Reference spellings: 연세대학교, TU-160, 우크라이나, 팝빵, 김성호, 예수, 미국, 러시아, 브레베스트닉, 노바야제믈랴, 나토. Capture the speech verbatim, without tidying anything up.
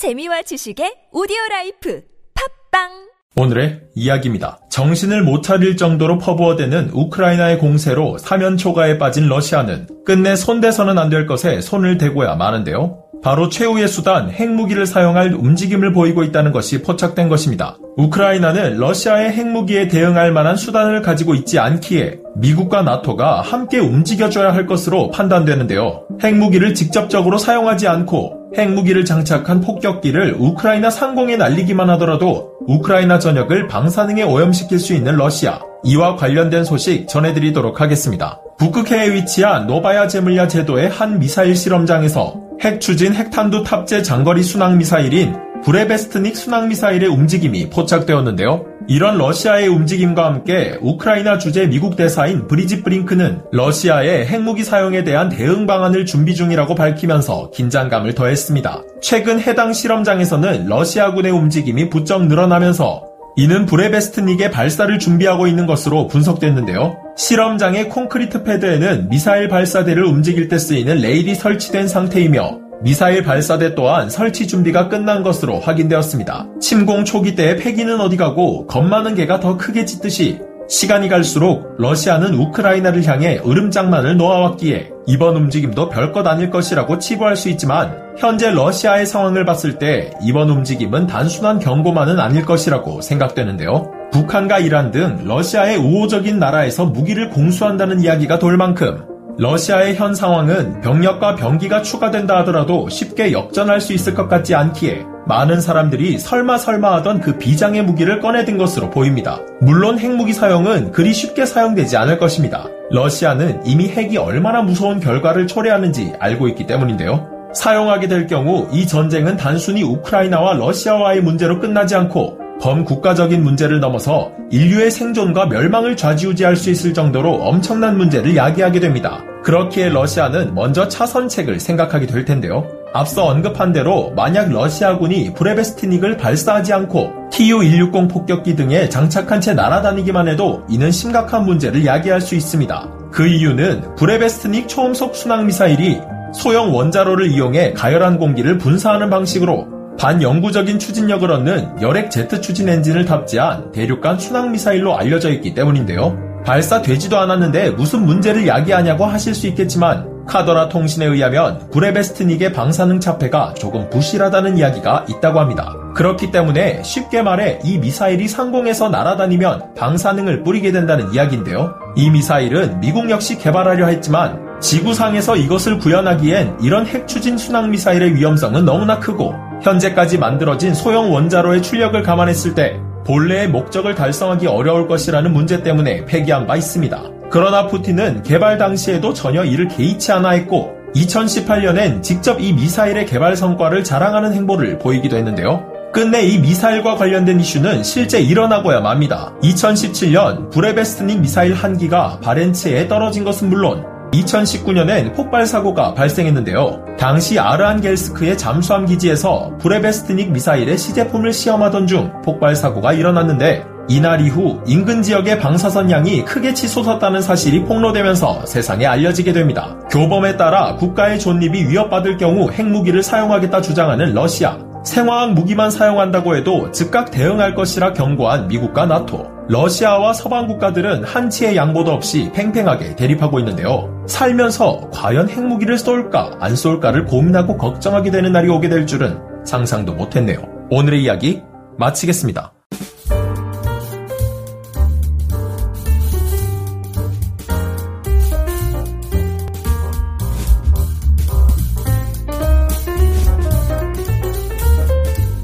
재미와 지식의 오디오라이프 팝빵! 오늘의 이야기입니다. 정신을 못 차릴 정도로 퍼부어대는 우크라이나의 공세로 사면초가에 빠진 러시아는 끝내 손대서는 안 될 것에 손을 대고야 마는데요. 바로 최후의 수단 핵무기를 사용할 움직임을 보이고 있다는 것이 포착된 것입니다. 우크라이나는 러시아의 핵무기에 대응할 만한 수단을 가지고 있지 않기에 미국과 나토가 함께 움직여줘야 할 것으로 판단되는데요. 핵무기를 직접적으로 사용하지 않고 핵무기를 장착한 폭격기를 우크라이나 상공에 날리기만 하더라도 우크라이나 전역을 방사능에 오염시킬 수 있는 러시아. 이와 관련된 소식 전해드리도록 하겠습니다. 북극해에 위치한 노바야제믈랴 제도의 한 미사일 실험장에서 핵 추진 핵탄두 탑재 장거리 순항미사일인 브레베스트닉 순항미사일의 움직임이 포착되었는데요. 이런 러시아의 움직임과 함께 우크라이나 주재 미국 대사인 브리짓 브링크는 러시아의 핵무기 사용에 대한 대응 방안을 준비 중이라고 밝히면서 긴장감을 더했습니다. 최근 해당 실험장에서는 러시아군의 움직임이 부쩍 늘어나면서 이는 브레베스트닉의 발사를 준비하고 있는 것으로 분석됐는데요. 실험장의 콘크리트 패드에는 미사일 발사대를 움직일 때 쓰이는 레일이 설치된 상태이며 미사일 발사대 또한 설치 준비가 끝난 것으로 확인되었습니다. 침공 초기 때의 패기는 어디 가고 겁 많은 개가 더 크게 짖듯이 시간이 갈수록 러시아는 우크라이나를 향해 으름장난을 놓아왔기에 이번 움직임도 별것 아닐 것이라고 치부할 수 있지만 현재 러시아의 상황을 봤을 때 이번 움직임은 단순한 경고만은 아닐 것이라고 생각되는데요. 북한과 이란 등 러시아의 우호적인 나라에서 무기를 공수한다는 이야기가 돌 만큼 러시아의 현 상황은 병력과 병기가 추가된다 하더라도 쉽게 역전할 수 있을 것 같지 않기에 많은 사람들이 설마 설마 하던 그 비장의 무기를 꺼내든 것으로 보입니다. 물론 핵무기 사용은 그리 쉽게 사용되지 않을 것입니다. 러시아는 이미 핵이 얼마나 무서운 결과를 초래하는지 알고 있기 때문인데요. 사용하게 될 경우 이 전쟁은 단순히 우크라이나와 러시아와의 문제로 끝나지 않고 범국가적인 문제를 넘어서 인류의 생존과 멸망을 좌지우지할 수 있을 정도로 엄청난 문제를 야기하게 됩니다. 그렇기에 러시아는 먼저 차선책을 생각하게 될 텐데요. 앞서 언급한 대로 만약 러시아군이 브레베스트닉을 발사하지 않고 티유 백육십 폭격기 등에 장착한 채 날아다니기만 해도 이는 심각한 문제를 야기할 수 있습니다. 그 이유는 브레베스트닉 초음속 순항미사일이 소형 원자로를 이용해 가열한 공기를 분사하는 방식으로 반영구적인 추진력을 얻는 열핵 제트 추진 엔진을 탑재한 대륙간 순항미사일로 알려져 있기 때문인데요. 발사되지도 않았는데 무슨 문제를 야기하냐고 하실 수 있겠지만 카더라 통신에 의하면 브레베스트닉의 방사능 차폐가 조금 부실하다는 이야기가 있다고 합니다. 그렇기 때문에 쉽게 말해 이 미사일이 상공에서 날아다니면 방사능을 뿌리게 된다는 이야기인데요. 이 미사일은 미국 역시 개발하려 했지만 지구상에서 이것을 구현하기엔 이런 핵추진 순항미사일의 위험성은 너무나 크고 현재까지 만들어진 소형 원자로의 출력을 감안했을 때 본래의 목적을 달성하기 어려울 것이라는 문제 때문에 폐기한 바 있습니다. 그러나 푸틴은 개발 당시에도 전혀 이를 개의치 않아 했고 이천십팔 년엔 직접 이 미사일의 개발 성과를 자랑하는 행보를 보이기도 했는데요. 끝내 이 미사일과 관련된 이슈는 실제 일어나고야 맙니다. 이천십칠 년 브레베스트닉 미사일 한 기가 바렌츠해에 떨어진 것은 물론 이천십구 년엔 폭발 사고가 발생했는데요. 당시 아르한겔스크의 잠수함 기지에서 브레베스트닉 미사일의 시제품을 시험하던 중 폭발 사고가 일어났는데 이날 이후 인근 지역의 방사선 양이 크게 치솟았다는 사실이 폭로되면서 세상에 알려지게 됩니다. 교범에 따라 국가의 존립이 위협받을 경우 핵무기를 사용하겠다 주장하는 러시아. 생화학 무기만 사용한다고 해도 즉각 대응할 것이라 경고한 미국과 나토. 러시아와 서방 국가들은 한치의 양보도 없이 팽팽하게 대립하고 있는데요. 살면서 과연 핵무기를 쏠까 안 쏠까를 고민하고 걱정하게 되는 날이 오게 될 줄은 상상도 못했네요. 오늘의 이야기 마치겠습니다.